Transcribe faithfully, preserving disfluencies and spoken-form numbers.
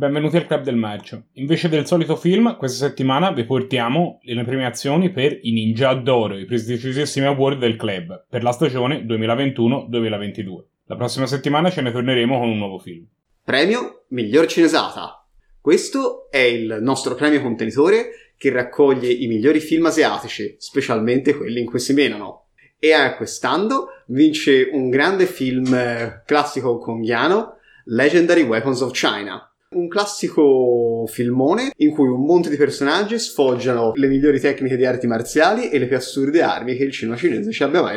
Benvenuti al Club del Maggio. Invece del solito film, questa settimana vi portiamo le premiazioni per i Ninjà d'Oro, i prestigiosissimi award del club, per la stagione duemilaventuno duemilaventidue. La prossima settimana ce ne torneremo con un nuovo film. Premio Miglior Cinesata. Questo è il nostro premio contenitore che raccoglie i migliori film asiatici, specialmente quelli in cui si menano. E anche quest'anno vince un grande film classico hongkonghiano, Legendary Weapons of China. Un classico filmone in cui un monte di personaggi sfoggiano le migliori tecniche di arti marziali e le più assurde armi che il cinema cinese ci abbia mai